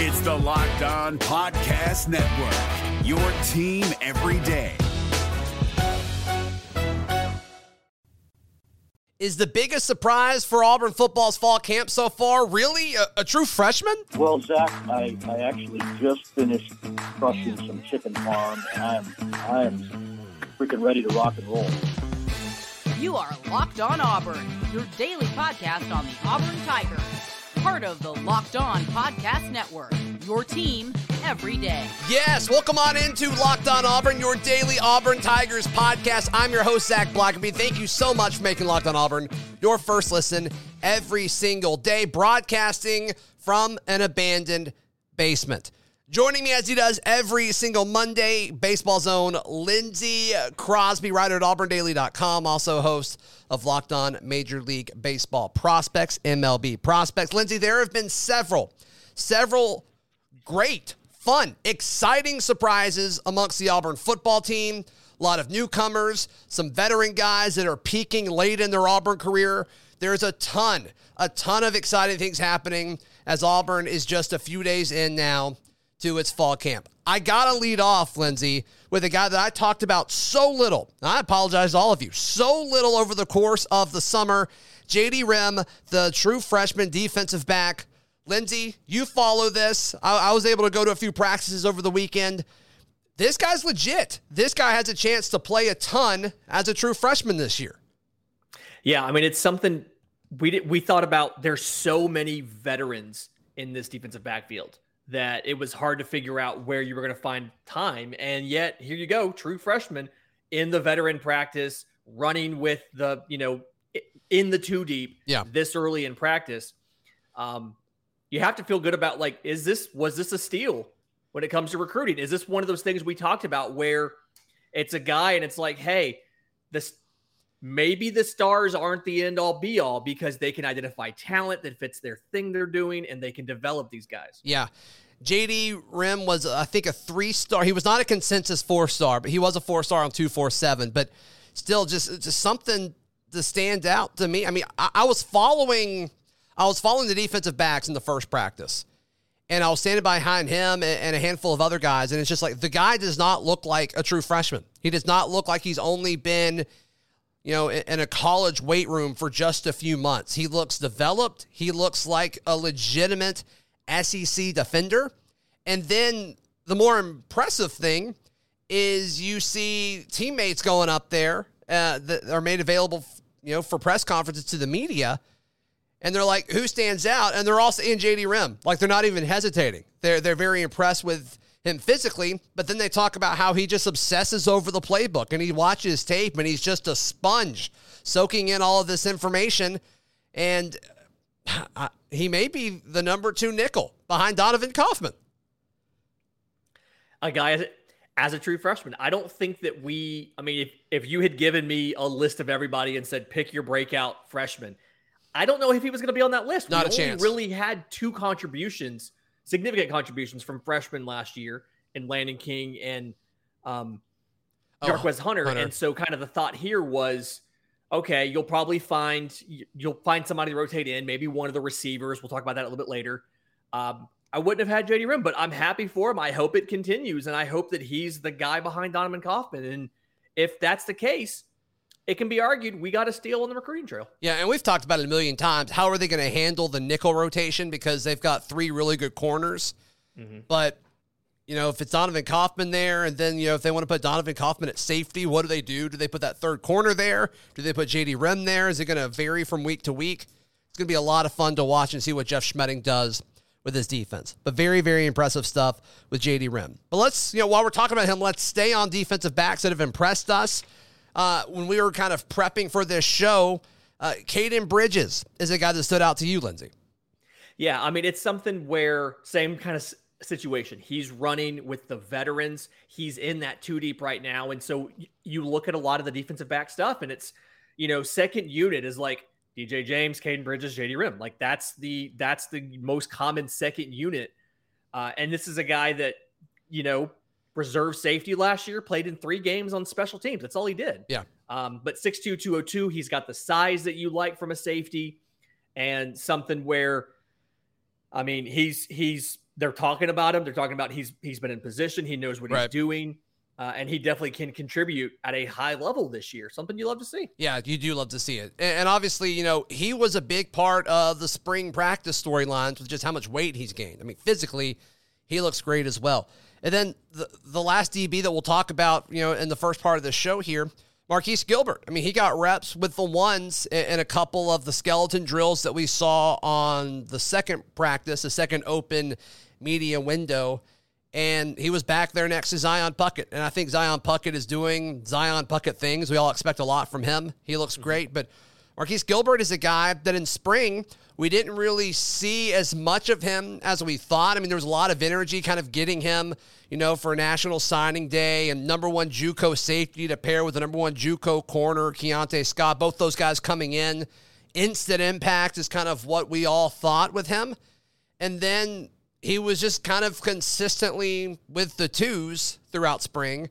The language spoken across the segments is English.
It's the Locked On Podcast Network, your team every day. Is the biggest surprise for Auburn football's fall camp so far really a true freshman? Well, Zach, I actually just finished crushing some chicken parm, and I am freaking ready to rock and roll. You are Locked On Auburn, your daily podcast on the Auburn Tigers. Part of the Locked On Podcast Network, your team every day. Yes, welcome on into Locked On Auburn, your daily Auburn Tigers podcast. I'm your host, Zac Blackerby. Thank you so much for making Locked On Auburn your first listen every single day, broadcasting from an abandoned basement. Joining me as he does every single Monday, Baseball Zone, Lindsay Crosby, writer at auburndaily.com, also host of Locked On Major League Baseball Prospects, MLB Prospects. Lindsay, there have been several great, fun, exciting surprises amongst the Auburn football team. A lot of newcomers, some veteran guys that are peaking late in their Auburn career. There's a ton of exciting things happening as Auburn is just a few days in now to its fall camp. I got to lead off, Lindsay, with a guy that I talked about so little. I apologize to all of you. So little over the course of the summer. JD Rhym, the true freshman defensive back. Lindsay, you follow this. I was able to go to a few practices over the weekend. This guy's legit. This guy has a chance to play a ton as a true freshman this year. Yeah, I mean, it's something we thought about. There's so many veterans in this defensive backfield that it was hard to figure out where you were going to find time. And yet, here you go, true freshman in the veteran practice, running with the, in the two deep this early in practice. You have to feel good about, like, was this a steal when it comes to recruiting? Is this one of those things we talked about where it's a guy and it's like, hey, maybe the stars aren't the end all be all because they can identify talent that fits their thing they're doing and they can develop these guys. Yeah. JD Rhym was, I think, a 3-star. He was not a consensus 4-star, but he was a 4-star on 247, but still just something to stand out to me. I mean, I was following the defensive backs in the first practice, and I was standing behind him and a handful of other guys. And it's just like, the guy does not look like a true freshman. He does not look like he's only been, in a college weight room for just a few months. He looks developed. He looks like a legitimate SEC defender. And then the more impressive thing is you see teammates going up there that are made available, for press conferences to the media. And they're like, who stands out? And they're also in JD Rhym. Like, they're not even hesitating. They're very impressed with him physically, but then they talk about how he just obsesses over the playbook and he watches tape and he's just a sponge soaking in all of this information. And he may be the number 2 nickel behind Donovan Kaufman. A guy as a true freshman. I don't think that if you had given me a list of everybody and said, pick your breakout freshman, I don't know if he was going to be on that list. Not a chance. We really had 2 contributions, significant contributions from freshmen last year in Landon King and Jarquez Hunter. And so kind of the thought here was, okay, you'll find somebody to rotate in, maybe one of the receivers. We'll talk about that a little bit later. I wouldn't have had JD Rhym, but I'm happy for him. I hope it continues, and I hope that he's the guy behind Donovan Kaufman. And if that's the case, it can be argued we got a steal on the recruiting trail. Yeah, and we've talked about it a million times. How are they going to handle the nickel rotation? Because they've got 3 really good corners. Mm-hmm. But, if it's Donovan Kaufman there, and then, if they want to put Donovan Kaufman at safety, what do they do? Do they put that third corner there? Do they put JD Rhym there? Is it going to vary from week to week? It's going to be a lot of fun to watch and see what Jeff Schmetting does with his defense. But very, very impressive stuff with JD Rhym. But let's, while we're talking about him, let's stay on defensive backs that have impressed us. When we were kind of prepping for this show, Cayden Bridges is a guy that stood out to you, Lindsay. Yeah, I mean, it's something where same kind of situation. He's running with the veterans. He's in that two deep right now. And so you look at a lot of the defensive back stuff, and it's, second unit is like DJ James, Cayden Bridges, JD Rhym. Like, that's the most common second unit. And this is a guy that, reserve safety last year, played in 3 games on special teams. That's all he did. Yeah. But 6'2", 202, he's got the size that you like from a safety, and something where, I mean, he's they're talking about him. They're talking about he's been in position. He knows what he's doing. And he definitely can contribute at a high level this year. Something you love to see. Yeah, you do love to see it. And obviously, you know, he was a big part of the spring practice storylines with just how much weight he's gained. I mean, physically, he looks great as well. And then the last DB that we'll talk about, you know, in the first part of the show here, Marquis Gilbert. I mean, he got reps with the ones in a couple of the skeleton drills that we saw on the second practice, the second open media window. And he was back there next to Zion Puckett. And I think Zion Puckett is doing Zion Puckett things. We all expect a lot from him. He looks great. But Marquis Gilbert is a guy that in spring, we didn't really see as much of him as we thought. I mean, there was a lot of energy kind of getting him, you know, for National Signing Day and number one JUCO safety to pair with the number one JUCO corner, Keontae Scott. Both those guys coming in. Instant impact is kind of what we all thought with him. And then he was just kind of consistently with the twos throughout spring.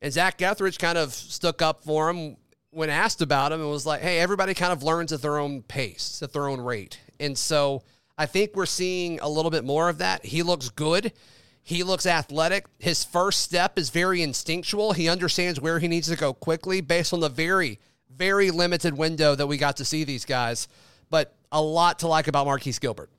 And Zach Etheridge kind of stuck up for him when asked about him and was like, hey, everybody kind of learns at their own pace, at their own rate. And so I think we're seeing a little bit more of that. He looks good. He looks athletic. His first step is very instinctual. He understands where he needs to go quickly based on the very, very limited window that we got to see these guys. But a lot to like about Marquis Gilbert.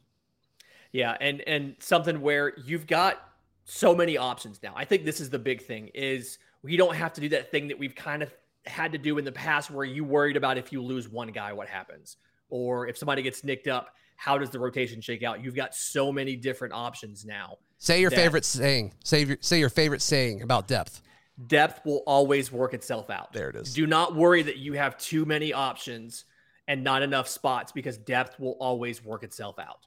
Yeah, and something where you've got so many options now. I think this is the big thing, is we don't have to do that thing that we've kind of had to do in the past where you worried about if you lose one guy, what happens? Or if somebody gets nicked up, how does the rotation shake out? You've got so many different options now. Say your favorite saying. Say your favorite saying about depth. Depth will always work itself out. There it is. Do not worry that you have too many options and not enough spots, because depth will always work itself out.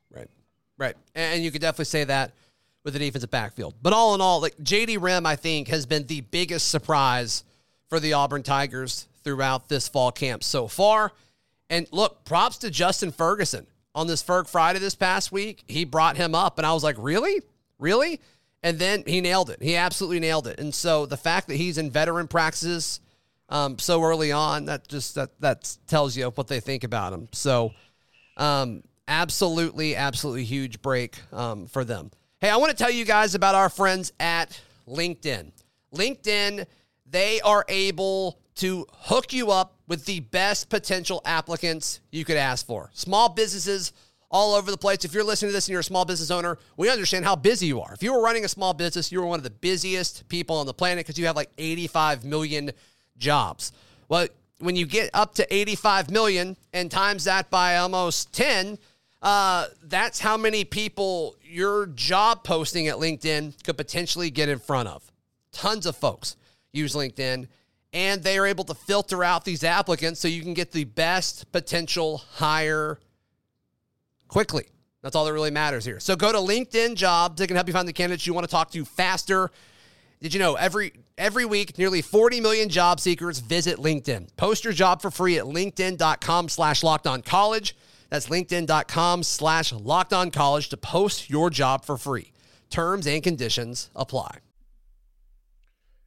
Right. And you could definitely say that with the defensive backfield. But all in all, like JD Rhym, I think, has been the biggest surprise for the Auburn Tigers throughout this fall camp so far. And look, props to Justin Ferguson on this Ferg Friday this past week. He brought him up, and I was like, really? And then he nailed it. He absolutely nailed it. And so the fact that he's in veteran practices so early on, that tells you what they think about him. So, Absolutely huge break for them. Hey, I want to tell you guys about our friends at LinkedIn. LinkedIn, they are able to hook you up with the best potential applicants you could ask for. Small businesses all over the place. If you're listening to this and you're a small business owner, we understand how busy you are. If you were running a small business, you were one of the busiest people on the planet because you have like 85 million jobs. Well, when you get up to 85 million and times that by almost 10, that's how many people your job posting at LinkedIn could potentially get in front of. Tons of folks use LinkedIn, and they are able to filter out these applicants so you can get the best potential hire quickly. That's all that really matters here. So go to LinkedIn Jobs. They can help you find the candidates you want to talk to faster. Did you know every week, nearly 40 million job seekers visit LinkedIn. Post your job for free at linkedin.com/lockedoncollege. That's linkedin.com/lockedoncollege to post your job for free. Terms and conditions apply.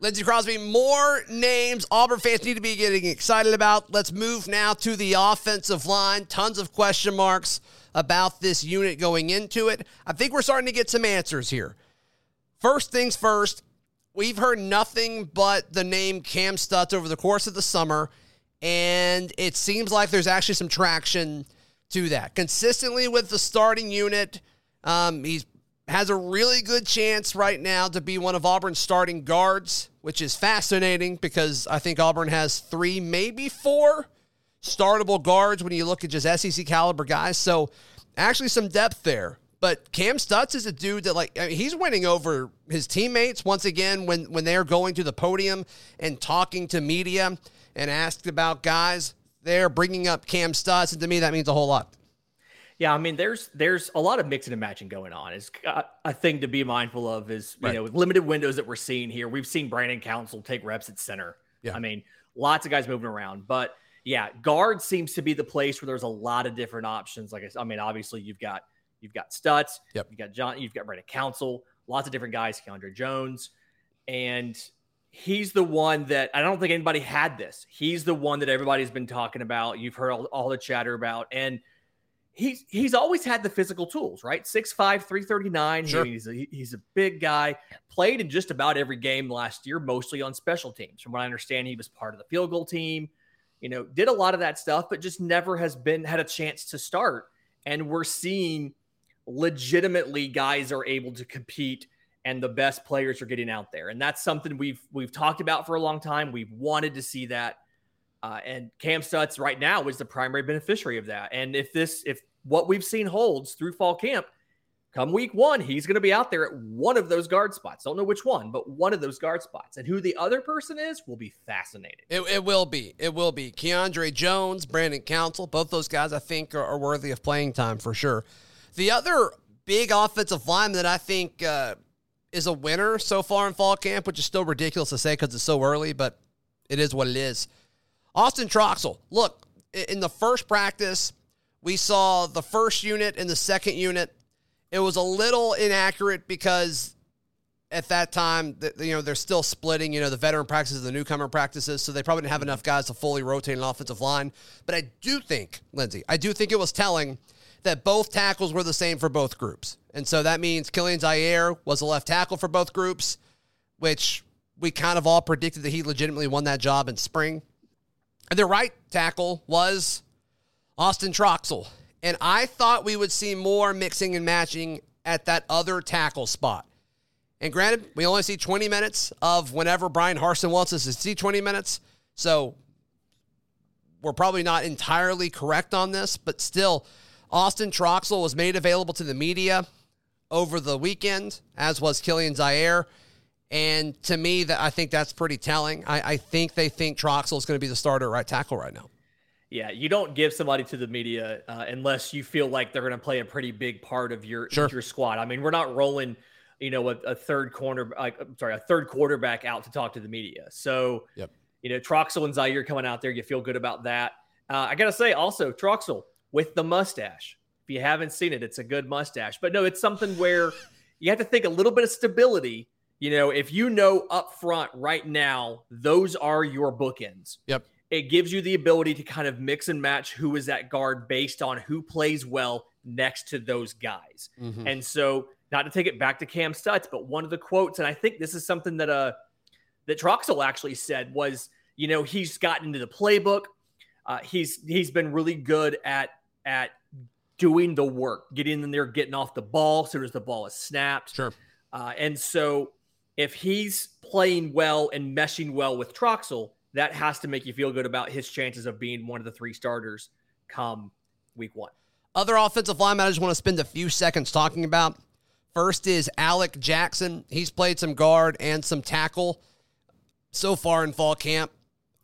Lindsay Crosby, more names Auburn fans need to be getting excited about. Let's move now to the offensive line. Tons of question marks about this unit going into it. I think we're starting to get some answers here. First things first, we've heard nothing but the name Kam Stutts over the course of the summer, and it seems like there's actually some traction to that. Consistently with the starting unit, he has a really good chance right now to be one of Auburn's starting guards, which is fascinating because I think Auburn has 3, maybe 4 startable guards when you look at just SEC caliber guys. So actually some depth there, but Kam Stutts is a dude that, like, I mean, he's winning over his teammates once again, when they're going to the podium and talking to media and asked about guys, they're bringing up Kam Stutts. And to me, that means a whole lot. Yeah, I mean, there's a lot of mixing and matching going on. It's a thing to be mindful of is, you know, with limited windows that we're seeing here, we've seen Brandon Council take reps at center. Yeah. I mean, lots of guys moving around. But, yeah, guard seems to be the place where there's a lot of different options. Like I said, I mean, obviously, you've got Stutts. Yep. You've got Brandon Council. Lots of different guys, Keiondre Jones. And he's the one that I don't think anybody had this. He's the one that everybody's been talking about. You've heard all the chatter about. And he's always had the physical tools, right? 6'5", 339. Sure. He's a big guy. Played in just about every game last year, mostly on special teams. From what I understand, he was part of the field goal team. You know, did a lot of that stuff, but just never had a chance to start. And we're seeing legitimately guys are able to compete and the best players are getting out there. And that's something we've talked about for a long time. We've wanted to see that. And Kam Stutts right now is the primary beneficiary of that. And if what we've seen holds through fall camp, come week one, he's going to be out there at one of those guard spots. Don't know which one, but one of those guard spots. And who the other person is will be fascinating. It will be. Keiondre Jones, Brandon Council, both those guys I think are worthy of playing time for sure. The other big offensive lineman that I think is a winner so far in fall camp, which is still ridiculous to say because it's so early, but it is what it is. Austin Troxel. Look, in the first practice, we saw the first unit and the second unit. It was a little inaccurate because at that time, you know, they're still splitting, you know, the veteran practices, the newcomer practices, so they probably didn't have enough guys to fully rotate an offensive line. But I do think, Lindsay, it was telling that both tackles were the same for both groups. And so that means Killian Zaire was a left tackle for both groups, which we kind of all predicted that he legitimately won that job in spring. And the right tackle was Austin Troxel. And I thought we would see more mixing and matching at that other tackle spot. And granted, we only see 20 minutes of whenever Brian Harsin wants us to see 20 minutes. So we're probably not entirely correct on this, but still, Austin Troxel was made available to the media over the weekend, as was Killian Zaire. And to me, I think that's pretty telling. I think they think Troxel is going to be the starter at right tackle right now. Yeah, you don't give somebody to the media unless you feel like they're going to play a pretty big part of your squad. I mean, we're not rolling, you know, a third quarterback out to talk to the media. So, yep. You know, Troxel and Zaire coming out there, you feel good about that. I got to say also, Troxel with the mustache. If you haven't seen it, it's a good mustache. But no, it's something where you have to think a little bit of stability. You know, if you know up front right now, those are your bookends. Yep. It gives you the ability to kind of mix and match who is that guard based on who plays well next to those guys. Mm-hmm. And so, not to take it back to Kam Stutts, but one of the quotes, and I think this is something that that Troxel actually said was, you know, he's gotten into the playbook. He's been really good at doing the work, getting in there, getting off the ball as soon as the ball is snapped. Sure. And so, if he's playing well and meshing well with Troxel, that has to make you feel good about his chances of being one of the three starters come week one. Other offensive linemen I just want to spend a few seconds talking about. First is Alec Jackson. He's played some guard and some tackle so far in fall camp.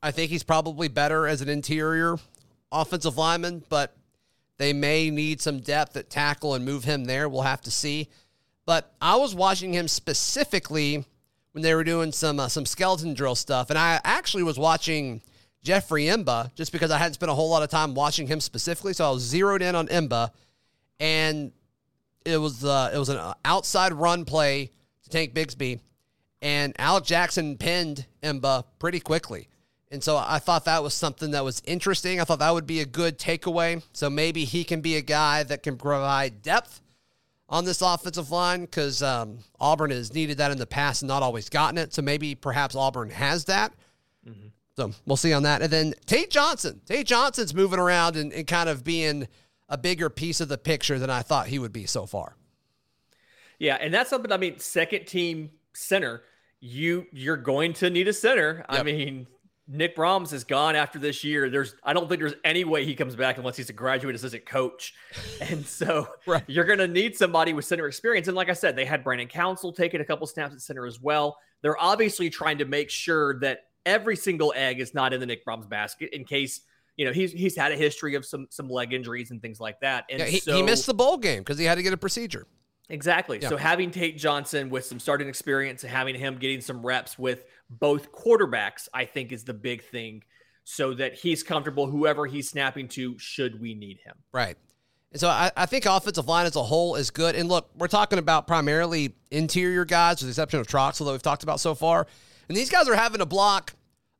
I think he's probably better as an interior offensive lineman, but they may need some depth at tackle and move him there. We'll have to see. But I was watching him specifically when they were doing some skeleton drill stuff. And I actually was watching Jeffrey Imba just because I hadn't spent a whole lot of time watching him specifically. So I was zeroed in on Imba. And it was an outside run play to Tank Bigsby. And Alec Jackson pinned Imba pretty quickly. And so I thought that was something that was interesting. I thought that would be a good takeaway. So maybe he can be a guy that can provide depth on this offensive line, because Auburn has needed that in the past and not always gotten it. So maybe perhaps Auburn has that. Mm-hmm. So we'll see on that. And then Tate Johnson. Tate Johnson's moving around and kind of being a bigger piece of the picture than I thought he would be so far. Yeah, and that's something, I mean, second team center, you're going to need a center. Yep. I mean, Nick Brahms is gone after this year. I don't think there's any way he comes back unless he's a graduate assistant coach. And so You're going to need somebody with center experience. And like I said, they had Brandon Council taking a couple snaps at center as well. They're obviously trying to make sure that every single egg is not in the Nick Brahms basket in case you know, he's had a history of some leg injuries and things like that. And yeah, he missed the bowl game because he had to get a procedure. Exactly. Yeah. So having Tate Johnson with some starting experience and having him getting some reps with both quarterbacks, I think is the big thing, so that he's comfortable whoever he's snapping to should we need him. Right. And so I think offensive line as a whole is good. And look, we're talking about primarily interior guys with the exception of Troxel that we've talked about so far. And these guys are having to block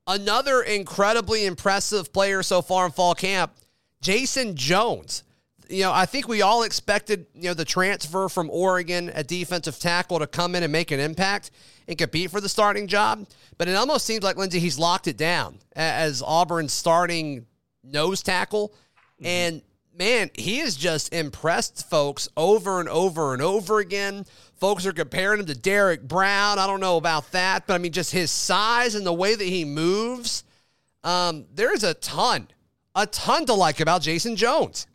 another incredibly impressive player so far in fall camp, Jason Jones. You know, I think we all expected, you know, the transfer from Oregon, a defensive tackle, to come in and make an impact and compete for the starting job. But it almost seems like, Lindsay, he's locked it down as Auburn's starting nose tackle. Mm-hmm. And, man, he has just impressed folks over and over and over again. Folks are comparing him to Derrick Brown. I don't know about that, but, I mean, just his size and the way that he moves. There is a ton to like about Jason Jones.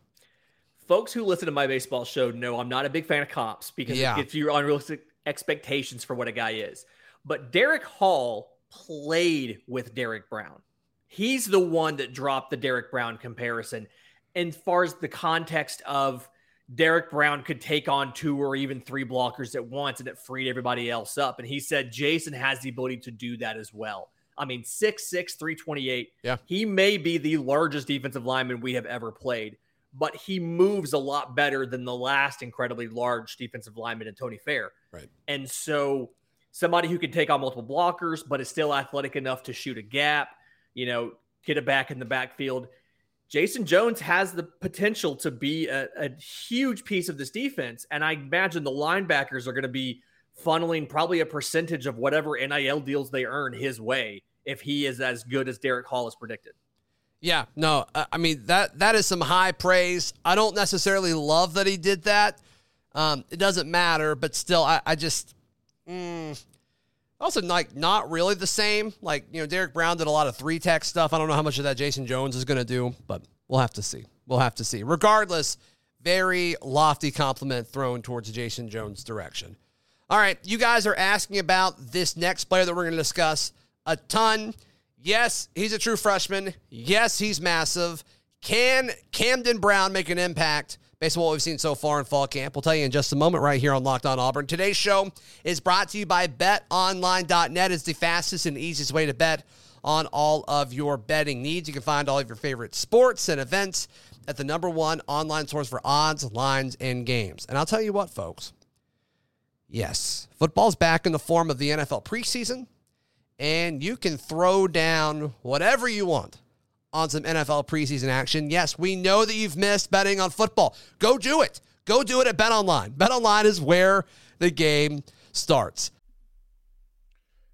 Folks who listen to my baseball show know I'm not a big fan of comps because it gets you unrealistic expectations for what a guy is. But Derek Hall played with Derrick Brown. He's the one that dropped the Derrick Brown comparison. And as far as the context of Derrick Brown could take on 2 or even 3 blockers at once, and it freed everybody else up. And he said Jason has the ability to do that as well. I mean, 6'6", 328. Yeah. He may be the largest defensive lineman we have ever played, but he moves a lot better than the last incredibly large defensive lineman in Tony Fair. Right. And so somebody who can take on multiple blockers, but is still athletic enough to shoot a gap, you know, get it back in the backfield. Jason Jones has the potential to be a huge piece of this defense. And I imagine the linebackers are going to be funneling probably a percentage of whatever NIL deals they earn his way if he is as good as Derek Hall has predicted. Yeah, no, I mean, that is some high praise. I don't necessarily love that he did that. It doesn't matter, but still, I just also, like, not really the same. Like, you know, Derrick Brown did a lot of 3-tech stuff. I don't know how much of that Jason Jones is going to do, but we'll have to see. Regardless, very lofty compliment thrown towards Jason Jones' direction. All right, you guys are asking about this next player that we're going to discuss a ton. Yes, he's a true freshman. Yes, he's massive. Can Camden Brown make an impact based on what we've seen so far in fall camp? We'll tell you in just a moment right here on Locked On Auburn. Today's show is brought to you by BetOnline.net. It's the fastest and easiest way to bet on all of your betting needs. You can find all of your favorite sports and events at the #1 online source for odds, lines, and games. And I'll tell you what, folks. Yes, football's back in the form of the NFL preseason. And you can throw down whatever you want on some NFL preseason action. Yes, we know that you've missed betting on football. Go do it. Go do it at BetOnline. BetOnline is where the game starts.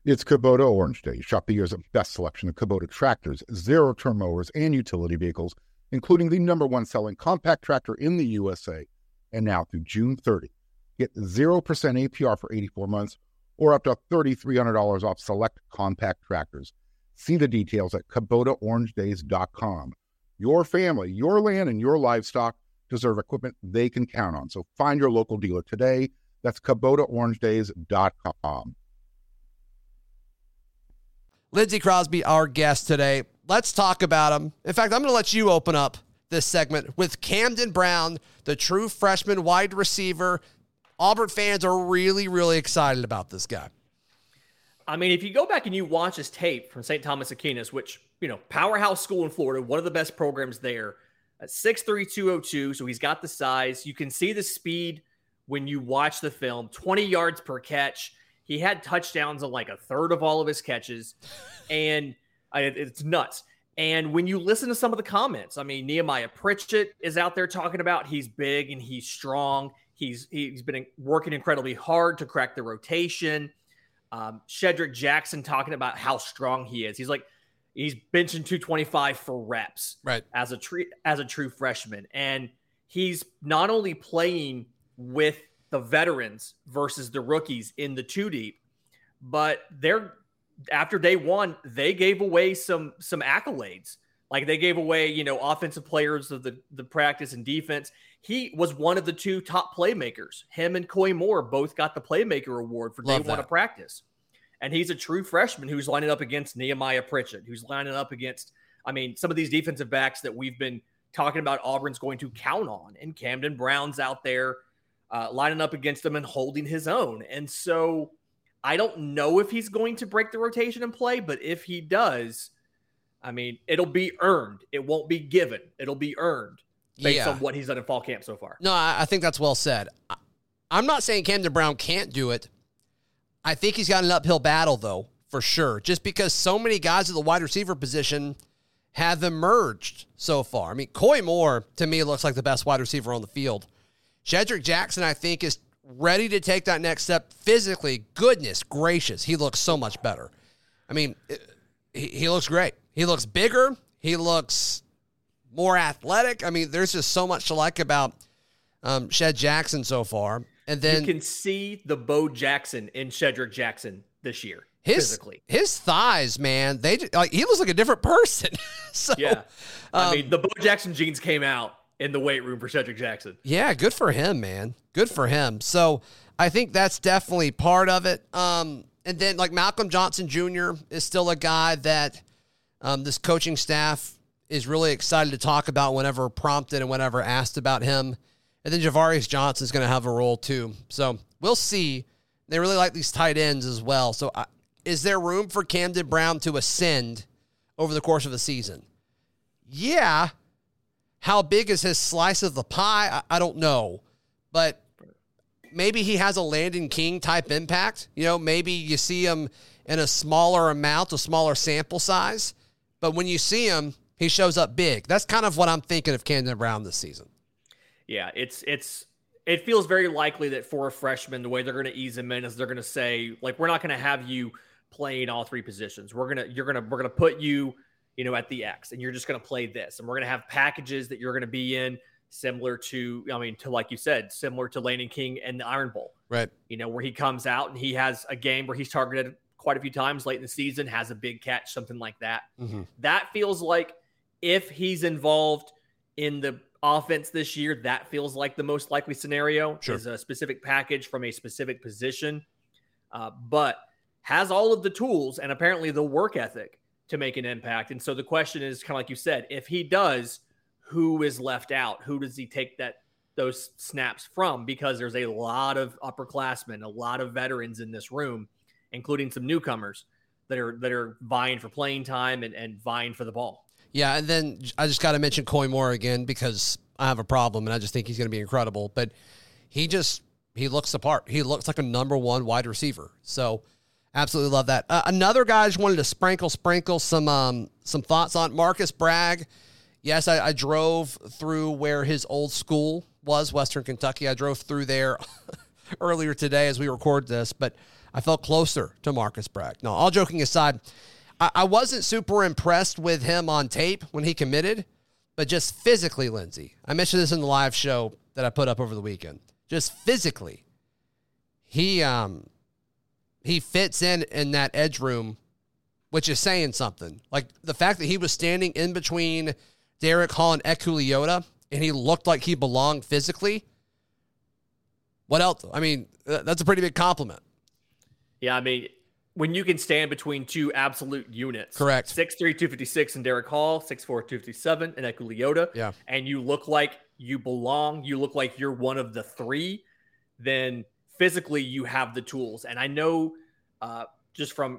It's Kubota Orange Days. Shop the year's best selection of Kubota tractors, zero-turn mowers, and utility vehicles, including the #1 selling compact tractor in the USA. And now through June 30, get 0% APR for 84 months, or up to $3,300 off select compact tractors. See the details at KubotaOrangeDays.com. Your family, your land, and your livestock deserve equipment they can count on. So find your local dealer today. That's KubotaOrangeDays.com. Lindsay Crosby, our guest today. Let's talk about him. In fact, I'm going to let you open up this segment with Camden Brown, the true freshman wide receiver. Auburn fans are really, really excited about this guy. I mean, if you go back and you watch his tape from St. Thomas Aquinas, which, you know, powerhouse school in Florida, one of the best programs there, at 6'3", 202, so he's got the size. You can see the speed when you watch the film, 20 yards per catch. He had touchdowns on like 1/3 of all of his catches, and it's nuts. And when you listen to some of the comments, I mean, Nehemiah Pritchett is out there talking about he's big and he's strong. He's been working incredibly hard to crack the rotation. Shedrick Jackson talking about how strong he is. He's like, he's benching 225 for reps, right, as a true freshman. And he's not only playing with the veterans versus the rookies in the 2-deep, but after day one, they gave away some accolades. Like they gave away, you know, offensive players of the practice and defense. He was one of the 2 top playmakers. Him and Koy Moore both got the playmaker award for day one of practice. And he's a true freshman who's lining up against Nehemiah Pritchett, who's lining up against I mean, some of these defensive backs that we've been talking about Auburn's going to count on, and Camden Brown's out there lining up against him and holding his own. And so I don't know if he's going to break the rotation and play, but if he does, I mean, it'll be earned. It won't be given. It'll be earned based on what he's done in fall camp so far. No, I think that's well said. I'm not saying Camden Brown can't do it. I think he's got an uphill battle, though, for sure, just because so many guys at the wide receiver position have emerged so far. I mean, Koy Moore, to me, looks like the best wide receiver on the field. Shedrick Jackson, I think, is ready to take that next step physically. Goodness gracious, he looks so much better. I mean, he looks great. He looks bigger. He looks more athletic. I mean, there's just so much to like about Shed Jackson so far. And then you can see the Bo Jackson in Shedrick Jackson this year. Physically. His thighs, man, he looks like a different person. I mean, the Bo Jackson jeans came out in the weight room for Shedrick Jackson. Yeah, good for him, man. Good for him. So I think that's definitely part of it. And then, like, Malcolm Johnson Jr. is still a guy that this coaching staff is really excited to talk about whenever prompted and whenever asked about him. And then Javarius Johnson is going to have a role too. So we'll see. They really like these tight ends as well. So is there room for Camden Brown to ascend over the course of the season? Yeah. How big is his slice of the pie? I don't know. But maybe he has a Landon King type impact. You know, maybe you see him in a smaller amount, a smaller sample size. But when you see him, he shows up big. That's kind of what I'm thinking of Camden Brown this season. Yeah, it feels very likely that for a freshman, the way they're going to ease him in is they're going to say, like, we're not going to have you playing all three positions. We're gonna put you, at the X, and you're just going to play this, and we're going to have packages that you're going to be in similar to Landon King and the Iron Bowl, right? Where he comes out and he has a game where he's targeted quite a few times late in the season, has a big catch, something like that. Mm-hmm. That feels like if he's involved in the offense this year, that feels like the most likely scenario. Sure. Is a specific package from a specific position, but has all of the tools and apparently the work ethic to make an impact. And so the question is, kind of like you said, if he does, who is left out? Who does he take those snaps from? Because there's a lot of upperclassmen, a lot of veterans in this room, including some newcomers that are vying for playing time and vying for the ball. Yeah, and then I just got to mention Koy Moore again because I have a problem, and I just think he's going to be incredible. But he looks the part. He looks like a number one wide receiver. So absolutely love that. Another guy I just wanted to sprinkle some thoughts on, Marcus Bragg. Yes, I drove through where his old school was, Western Kentucky. I drove through there earlier today as we record this, but I felt closer to Marcus Bragg. No, all joking aside, I wasn't super impressed with him on tape when he committed, but just physically, Lindsay. I mentioned this in the live show that I put up over the weekend. Just physically, he fits in that edge room, which is saying something. Like the fact that he was standing in between Derek Hall and Eku Leota, and he looked like he belonged physically. What else? I mean, that's a pretty big compliment. Yeah, I mean, when you can stand between two absolute units. Correct. 6'3", 256 in Derek Hall, 6'4", 257 in Eku Leota. Yeah. And you look like you belong, you look like you're one of the three, then physically you have the tools. And I know just from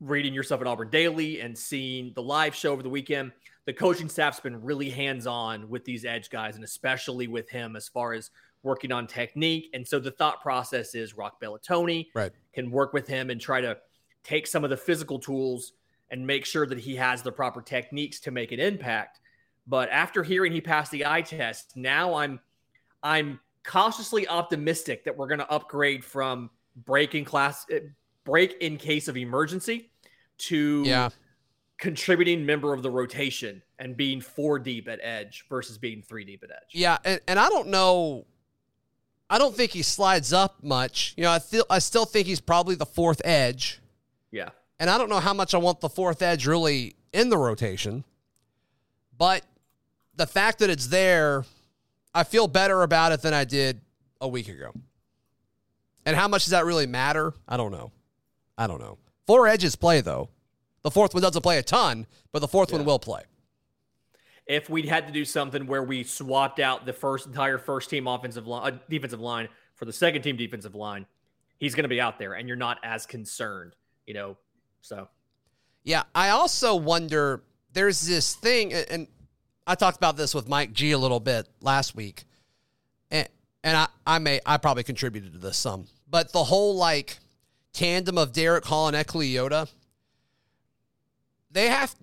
reading your stuff at Auburn Daily and seeing the live show over the weekend, the coaching staff's been really hands-on with these edge guys, and especially with him as far as working on technique. And so the thought process is Rock Bellatoni can work with him and try to take some of the physical tools and make sure that he has the proper techniques to make an impact. But after hearing he passed the eye test, now I'm cautiously optimistic that we're going to upgrade from break in case of emergency to contributing member of the rotation and being 4 deep at edge versus being 3 deep at edge. Yeah, and I don't know. I don't think he slides up much. I still think he's probably the 4th edge. Yeah. And I don't know how much I want the 4th edge really in the rotation. But the fact that it's there, I feel better about it than I did a week ago. And how much does that really matter? I don't know. 4 edges play, though. The fourth one doesn't play a ton, but the fourth one will play. If we had to do something where we swapped out the entire first team offensive line, defensive line for the second team defensive line, he's going to be out there, and you're not as concerned, you know. So, yeah, I also wonder. There's this thing, and I talked about this with Mike G a little bit last week, and I probably contributed to this some, but the whole like tandem of Derek Hall and Eku Leota, they have.